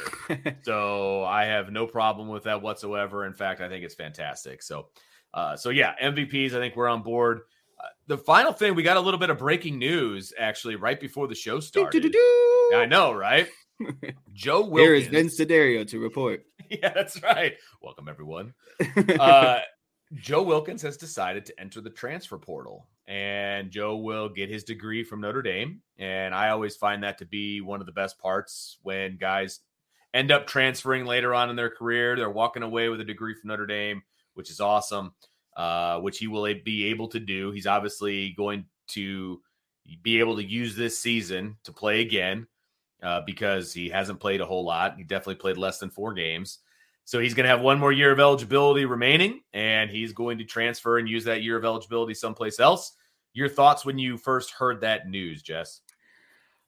So I have no problem with that whatsoever. In fact, I think it's fantastic. So Uh, so, yeah, M V Ps, I think we're on board. Uh, the final thing, we got a little bit of breaking news, actually, right before the show started. Do, do, do. I know, right? Joe Wilkins. Here is Vince D'Addario to report. Yeah, that's right. Welcome, everyone. Uh, Joe Wilkins has decided to enter the transfer portal, and Joe will get his degree from Notre Dame. And I always find that to be one of the best parts when guys end up transferring later on in their career. They're walking away with a degree from Notre Dame, which is awesome, uh, which he will be able to do. He's obviously going to be able to use this season to play again uh, because he hasn't played a whole lot. He definitely played less than four games. So he's going to have one more year of eligibility remaining, and he's going to transfer and use that year of eligibility someplace else. Your thoughts when you first heard that news, Jess?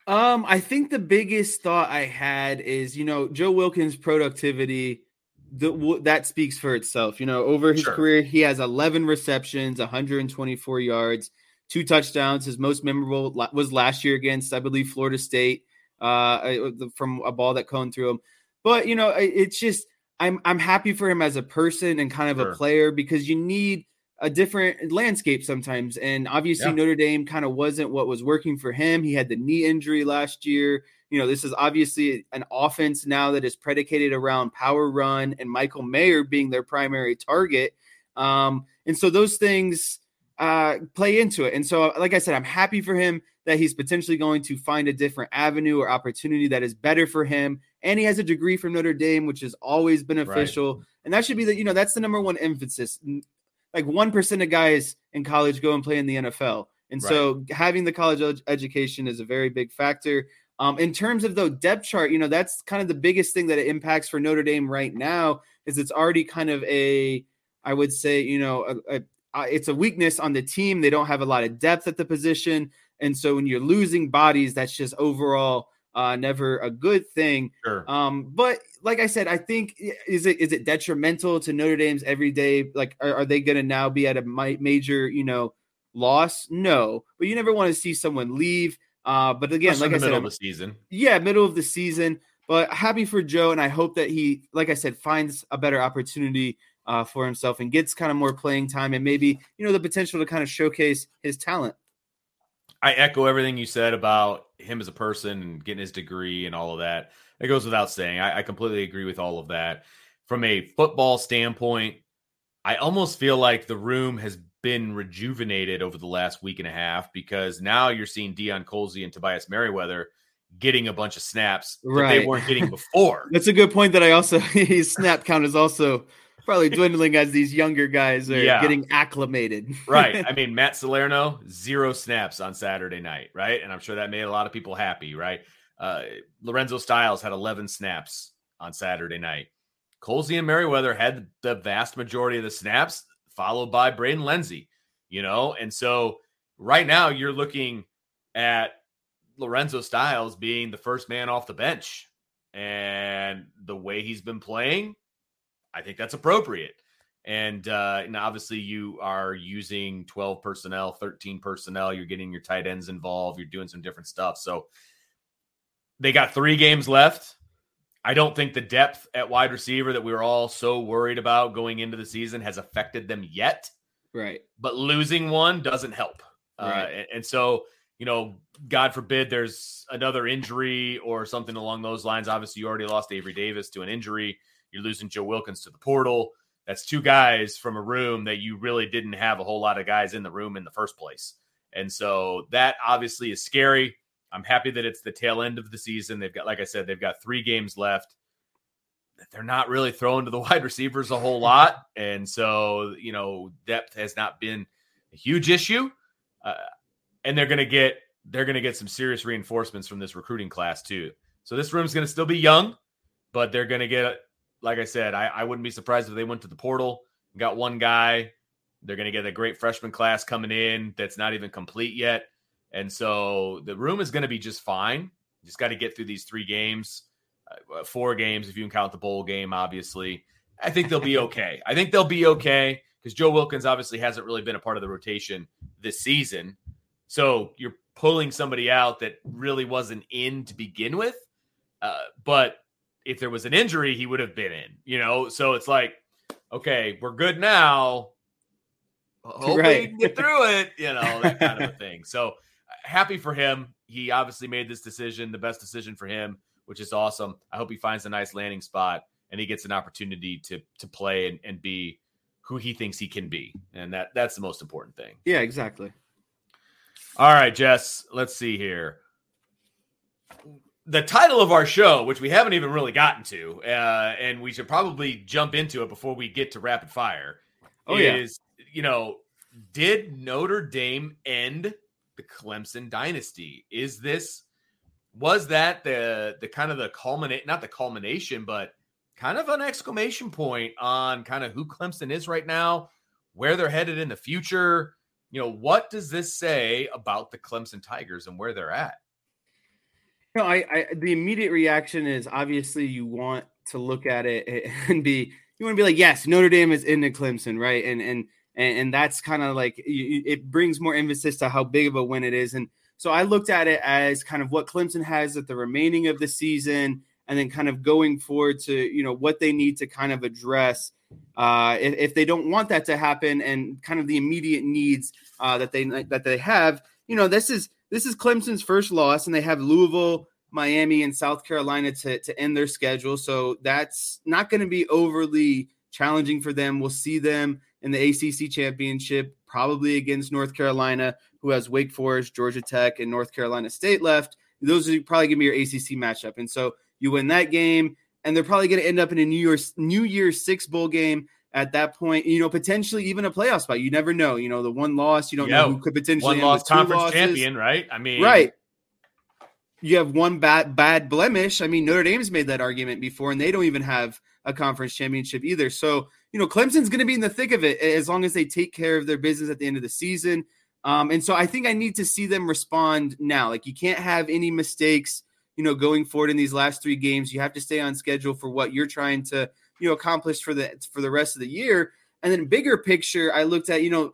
Um, I think the biggest thought I had is, you know, Joe Wilkins' productivity – The, that speaks for itself. You know, over his sure. career, he has eleven receptions, one hundred twenty-four yards, two touchdowns. His most memorable was last year against, I believe, Florida State uh, from a ball that Cohen threw him. But, you know, it's just I'm I'm happy for him as a person and kind of sure. a player, because you need a different landscape sometimes. And obviously yeah. Notre Dame kind of wasn't what was working for him. He had the knee injury last year. You know, this is obviously an offense now that is predicated around power run and Michael Mayer being their primary target. Um, and so those things uh, play into it. And so, like I said, I'm happy for him that he's potentially going to find a different avenue or opportunity that is better for him. And he has a degree from Notre Dame, which is always beneficial. Right. And that should be the, you know, that's the number one emphasis. Like one percent of guys in college go and play in the N F L. And right. so having the college ed- education is a very big factor. Um, in terms of, though, depth chart, you know, that's kind of the biggest thing that it impacts for Notre Dame right now, is it's already kind of a, I would say, you know, a, a, a, it's a weakness on the team. They don't have a lot of depth at the position. And so when you're losing bodies, that's just overall uh, never a good thing. Sure. Um, but like I said, I think is it is it detrimental to Notre Dame's everyday? Like, are, are they going to now be at a major, you know, loss? No, but you never want to see someone leave. Uh, but again, Especially like I said, middle of the season. Yeah, middle of the season. But happy for Joe, and I hope that he, like I said, finds a better opportunity uh, for himself and gets kind of more playing time and maybe, you know, the potential to kind of showcase his talent. I echo everything you said about him as a person and getting his degree and all of that. It goes without saying. I, I completely agree with all of that. From a football standpoint, I almost feel like the room has been rejuvenated over the last week and a half because now you're seeing Dion Colsey and Tobias Merriweather getting a bunch of snaps that right. they weren't getting before. That's a good point that I also, his snap count is also probably dwindling as these younger guys are yeah. getting acclimated. Right. I mean, Matt Salerno, zero snaps on Saturday night. Right. And I'm sure that made a lot of people happy. Right. Uh, Lorenzo Styles had eleven snaps on Saturday night. Colsey and Merriweather had the vast majority of the snaps, followed by Braden Lindsey, you know? And so right now you're looking at Lorenzo Styles being the first man off the bench, and the way he's been playing, I think that's appropriate. And, uh, and obviously you are using twelve personnel, thirteen personnel, you're getting your tight ends involved. You're doing some different stuff. So they got three games left. I don't think the depth at wide receiver that we were all so worried about going into the season has affected them yet. Right. But losing one doesn't help. Right. Uh, and, and so, you know, God forbid there's another injury or something along those lines. Obviously you already lost Avery Davis to an injury. You're losing Joe Wilkins to the portal. That's two guys from a room that you really didn't have a whole lot of guys in the room in the first place. And so that obviously is scary. I'm happy that it's the tail end of the season. They've got, like I said, they've got three games left. They're not really throwing to the wide receivers a whole lot. And so, you know, depth has not been a huge issue. Uh, and they're going to get, they're going to get some serious reinforcements from this recruiting class too. So this room's going to still be young, but they're going to get, like I said, I, I wouldn't be surprised if they went to the portal and got one guy. They're going to get a great freshman class coming in that's not even complete yet. And so the room is going to be just fine. Just got to get through these three games, uh, four games, if you can count the bowl game, obviously. I think they'll be okay. I think they'll be okay because Joe Wilkins obviously hasn't really been a part of the rotation this season. So you're pulling somebody out that really wasn't in to begin with. Uh, but if there was an injury, he would have been in, you know? So it's like, okay, we're good now. Hope right. we can get through it, you know, that kind of a thing. So, happy for him. He obviously made this decision, the best decision for him, which is awesome. I hope he finds a nice landing spot and he gets an opportunity to to play and, and be who he thinks he can be. And that that's the most important thing. Yeah, exactly. All right, Jess, let's see here. The title of our show, which we haven't even really gotten to, uh, and we should probably jump into it before we get to rapid fire, oh, is, yeah. you know, did Notre Dame end the Clemson dynasty? Is this, was that the the kind of the culminate, not the culmination, but kind of an exclamation point on kind of who Clemson is right now, where they're headed in the future? You know, what does this say about the Clemson Tigers and where they're at? You know, I, I the immediate reaction is obviously you want to look at it and be, you want to be like, yes, Notre Dame is into Clemson, right? And, and, And, and that's kind of like, it brings more emphasis to how big of a win it is. And so I looked at it as kind of what Clemson has at the remaining of the season and then kind of going forward to, you know, what they need to kind of address uh, if, if they don't want that to happen and kind of the immediate needs uh, that they, that they have. You know, this is, this is Clemson's first loss, and they have Louisville, Miami, and South Carolina to, to end their schedule. So that's not going to be overly challenging for them. We'll see them in the A C C championship, probably against North Carolina, who has Wake Forest, Georgia Tech, and North Carolina State left. Those are probably going to be your A C C matchup. And so you win that game, and they're probably going to end up in a New Year's, New Year's Six bowl game at that point, you know, potentially even a playoff spot. You never know. You know, the one loss, you don't yeah, know who could potentially end with two losses. One loss conference champion, right? I mean, right. You have one bad, bad blemish. I mean, Notre Dame's made that argument before, and they don't even have a conference championship either. So, you know, Clemson's going to be in the thick of it as long as they take care of their business at the end of the season. Um, and so I think I need to see them respond now. Like, you can't have any mistakes. you know, going forward in these last three games. You have to stay on schedule for what you're trying to, you know, accomplish for the for the rest of the year. And then bigger picture, I looked at, you know,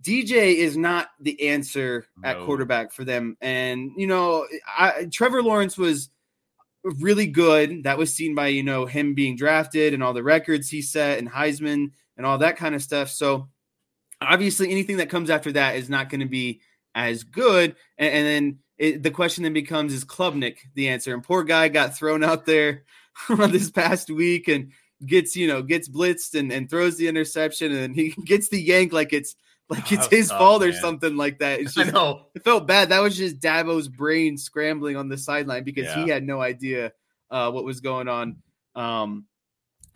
D J is not the answer no. at quarterback for them. And, you know, I, Trevor Lawrence was really good. That was seen by, you know, him being drafted and all the records he set and Heisman and all that kind of stuff. So obviously anything that comes after that is not going to be as good. And, and then it, the question then becomes, is Klubnik the answer? And poor guy got thrown out there this past week and gets, you know, gets blitzed and, and throws the interception, and he gets the yank like it's, Like it's his tough, fault or man. something like that. It's just, I know. It felt bad. That was just Dabo's brain scrambling on the sideline because yeah. he had no idea uh, what was going on um,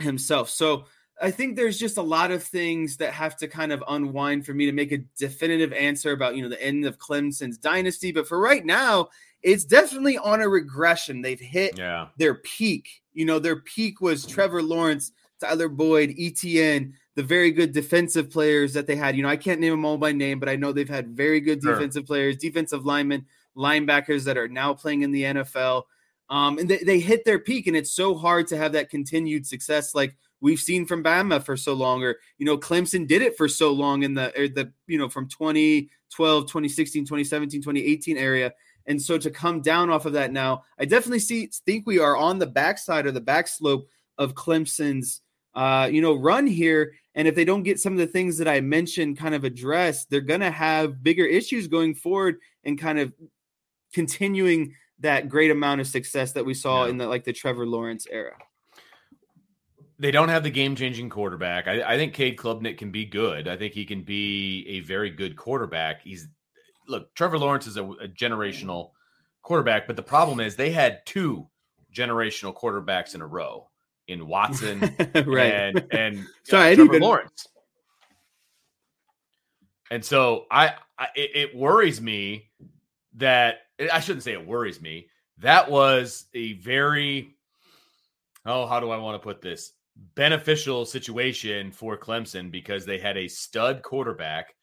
himself. So I think there's just a lot of things that have to kind of unwind for me to make a definitive answer about, you know, the end of Clemson's dynasty. But for right now, it's definitely on a regression. They've hit yeah. their peak. You know, their peak was Trevor Lawrence, Tyler Boyd, Etienne, the very good defensive players that they had. You know, I can't name them all by name, but I know they've had very good defensive sure. players, defensive linemen, linebackers that are now playing in the N F L. Um, and they, they hit their peak, and it's so hard to have that continued success like we've seen from Bama for so long, or, you know, Clemson did it for so long in the, or the you know, from twenty twelve, twenty sixteen, twenty seventeen, twenty eighteen area. And so to come down off of that now, I definitely see think we are on the backside or the backslope of Clemson's, Uh, you know, run here. And if they don't get some of the things that I mentioned kind of addressed, they're going to have bigger issues going forward and kind of continuing that great amount of success that we saw yeah. in the, like the Trevor Lawrence era. They don't have the game-changing quarterback. I, I think Cade Klubnik can be good. I think he can be a very good quarterback. He's look, Trevor Lawrence is a, a generational quarterback, but the problem is they had two generational quarterbacks in a row. In Watson right. and, and Sorry, know, Trevor even... Lawrence. And so I, I it, it worries me that I shouldn't say it worries me. That was a very, oh, how do I want to put this? beneficial situation for Clemson because they had a stud quarterback,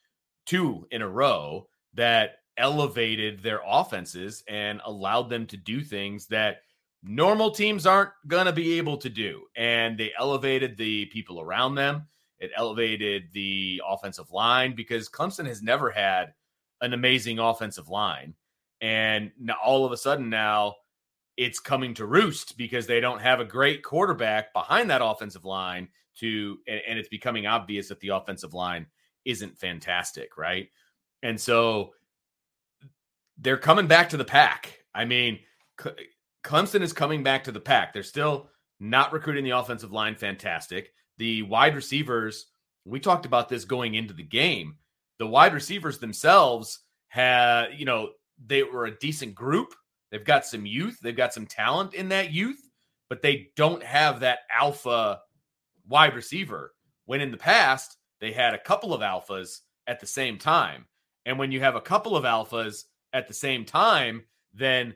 two in a row, that elevated their offenses and allowed them to do things that normal teams aren't going to be able to do. And they elevated the people around them. It elevated the offensive line because Clemson has never had an amazing offensive line. And now all of a sudden now it's coming to roost because they don't have a great quarterback behind that offensive line to, and, and it's becoming obvious that the offensive line isn't fantastic. Right. And so they're coming back to the pack. I mean, cl- Clemson is coming back to the pack. They're still not recruiting the offensive line fantastic. The wide receivers, we talked about this going into the game. The wide receivers themselves had, you know, they were a decent group. They've got some youth. They've got some talent in that youth, but they don't have that alpha wide receiver. When in the past, they had a couple of alphas at the same time. And when you have a couple of alphas at the same time, then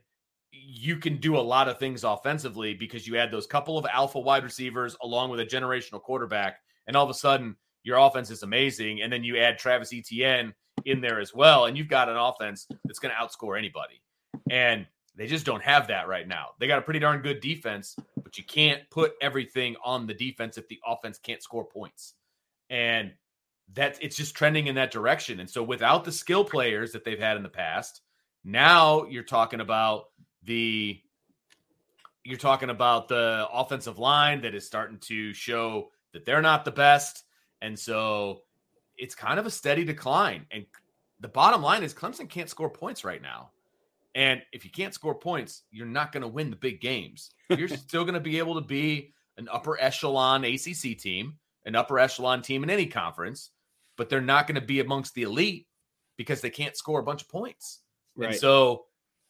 you can do a lot of things offensively because you add those couple of alpha wide receivers along with a generational quarterback. And all of a sudden your offense is amazing. And then you add Travis Etienne in there as well. And you've got an offense that's going to outscore anybody. And they just don't have that right now. They got a pretty darn good defense, but you can't put everything on the defense if the offense can't score points. And that's, it's just trending in that direction. And so without the skill players that they've had in the past, now you're talking about, The you're talking about the offensive line that is starting to show that they're not the best. And so it's kind of a steady decline. And the bottom line is Clemson can't score points right now. And if you can't score points, you're not going to win the big games. You're still going to be able to be an upper echelon A C C team, an upper echelon team in any conference, but they're not going to be amongst the elite because they can't score a bunch of points. Right. And so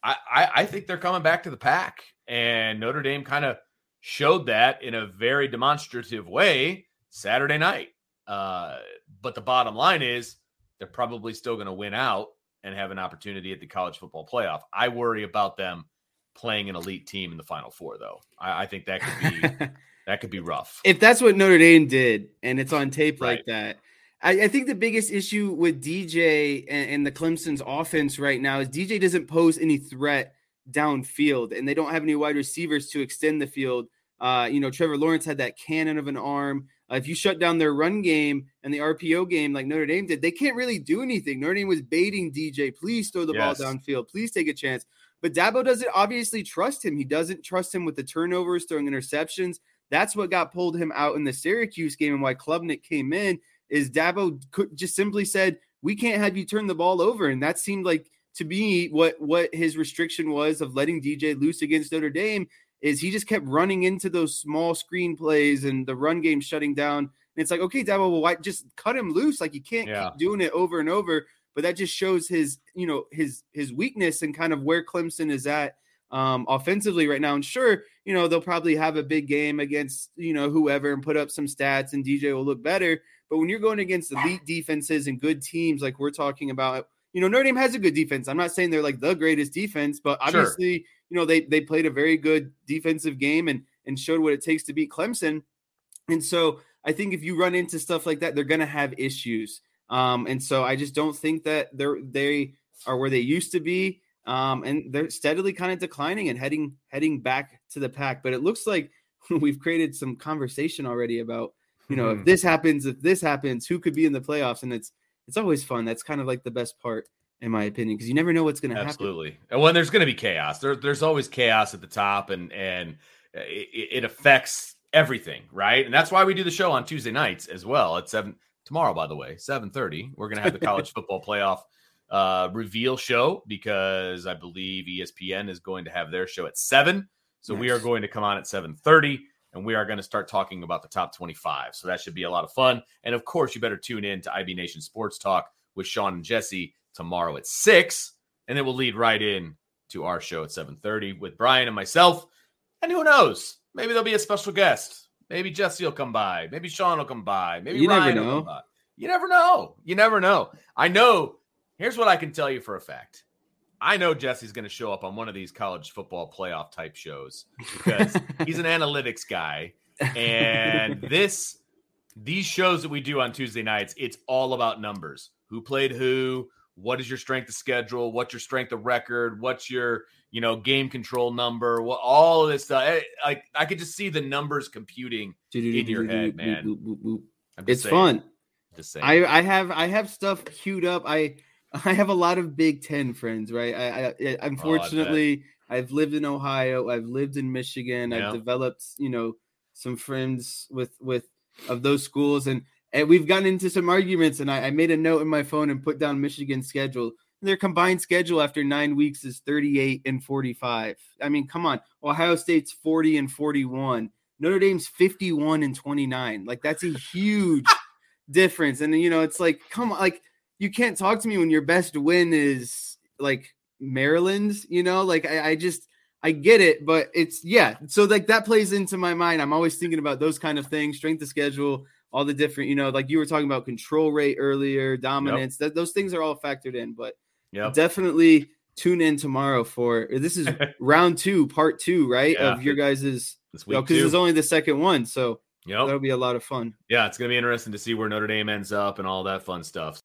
I, I think they're coming back to the pack, and Notre Dame kind of showed that in a very demonstrative way Saturday night. Uh, but the bottom line is they're probably still going to win out and have an opportunity at the college football playoff. I worry about them playing an elite team in the Final Four, though. I, I think that could be that could be rough. If that's what Notre Dame did, and it's on tape right. like that. I think the biggest issue with D J and the Clemson's offense right now is D J doesn't pose any threat downfield, and they don't have any wide receivers to extend the field. Uh, you know, Trevor Lawrence had that cannon of an arm. Uh, if you shut down their run game and the R P O game like Notre Dame did, they can't really do anything. Notre Dame was baiting D J, please throw the yes. ball downfield, please take a chance. But Dabo doesn't obviously trust him. He doesn't trust him with the turnovers, throwing interceptions. That's what got pulled him out in the Syracuse game, and why Klubnik came in is Dabo could, just simply said, we can't have you turn the ball over. And that seemed like to me what, what his restriction was of letting D J loose against Notre Dame. Is he just kept running into those small screen plays and the run game shutting down. And it's like, okay, Dabo, well, why just cut him loose? Like, you can't yeah. keep doing it over and over. But that just shows his, you know, his his weakness and kind of where Clemson is at um, offensively right now. And sure, you know, they'll probably have a big game against, you know, whoever and put up some stats and D J will look better. But when you're going against elite defenses and good teams like we're talking about, you know, Notre Dame has a good defense. I'm not saying they're like the greatest defense, but obviously sure. – you know, they they played a very good defensive game and and showed what it takes to beat Clemson. And so I think if you run into stuff like that, they're going to have issues. Um, and so I just don't think that they're they are where they used to be. Um, and they're steadily kind of declining and heading heading back to the pack. But it looks like we've created some conversation already about, you know, hmm. if this happens, if this happens, who could be in the playoffs? And it's it's always fun. That's kind of like the best part, in my opinion, because you never know what's going to happen. Absolutely. And when there's going to be chaos, there, there's always chaos at the top, and and it, it affects everything, right? And that's why we do the show on Tuesday nights as well at seven tomorrow, by the way, seven thirty. We're going to have the college football playoff uh, reveal show, because I believe E S P N is going to have their show at seven. So nice. We are going to come on at seven thirty, and we are going to start talking about the top twenty-five. So that should be a lot of fun. And of course, you better tune in to I B Nation Sports Talk with Sean and Jesse tomorrow at six, and it will lead right in to our show at seven thirty with Brian and myself. And who knows? Maybe there'll be a special guest. Maybe Jesse will come by. Maybe Sean will come by. Maybe you Ryan will come by. You never know. You never know. I know. Here's what I can tell you for a fact. I know Jesse's going to show up on one of these college football playoff type shows, because he's an analytics guy. And this, these shows that we do on Tuesday nights, it's all about numbers. Who played who? What is your strength of schedule? What's your strength of record? What's your, you know, game control number? What, all of this stuff. I, I, I could just see the numbers computing in your head, man. It's saying. Fun. Just saying. I, I have I have stuff queued up. I I have a lot of Big Ten friends, right? I, I unfortunately oh, I've lived in Ohio. I've lived in Michigan. Yeah. I've developed, you know, some friends with with of those schools, and. And we've gotten into some arguments, and I, I made a note in my phone and put down Michigan's schedule. Their combined schedule after nine weeks is thirty-eight and forty-five. I mean, come on. Ohio State's forty and forty-one. Notre Dame's fifty-one and twenty-nine. Like, that's a huge difference. And, you know, it's like, come on. Like, you can't talk to me when your best win is, like, Maryland, you know? Like, I, I just – I get it, but it's – yeah. So, like, that plays into my mind. I'm always thinking about those kind of things, strength of schedule – all the different, you know, like you were talking about control rate earlier, dominance. Yep. That, those things are all factored in, but yep. definitely tune in tomorrow for, this is round two, part two, right? Yeah. Of your guys's, because you know, it's only the second one. So yep. that'll be a lot of fun. Yeah, it's going to be interesting to see where Notre Dame ends up and all that fun stuff.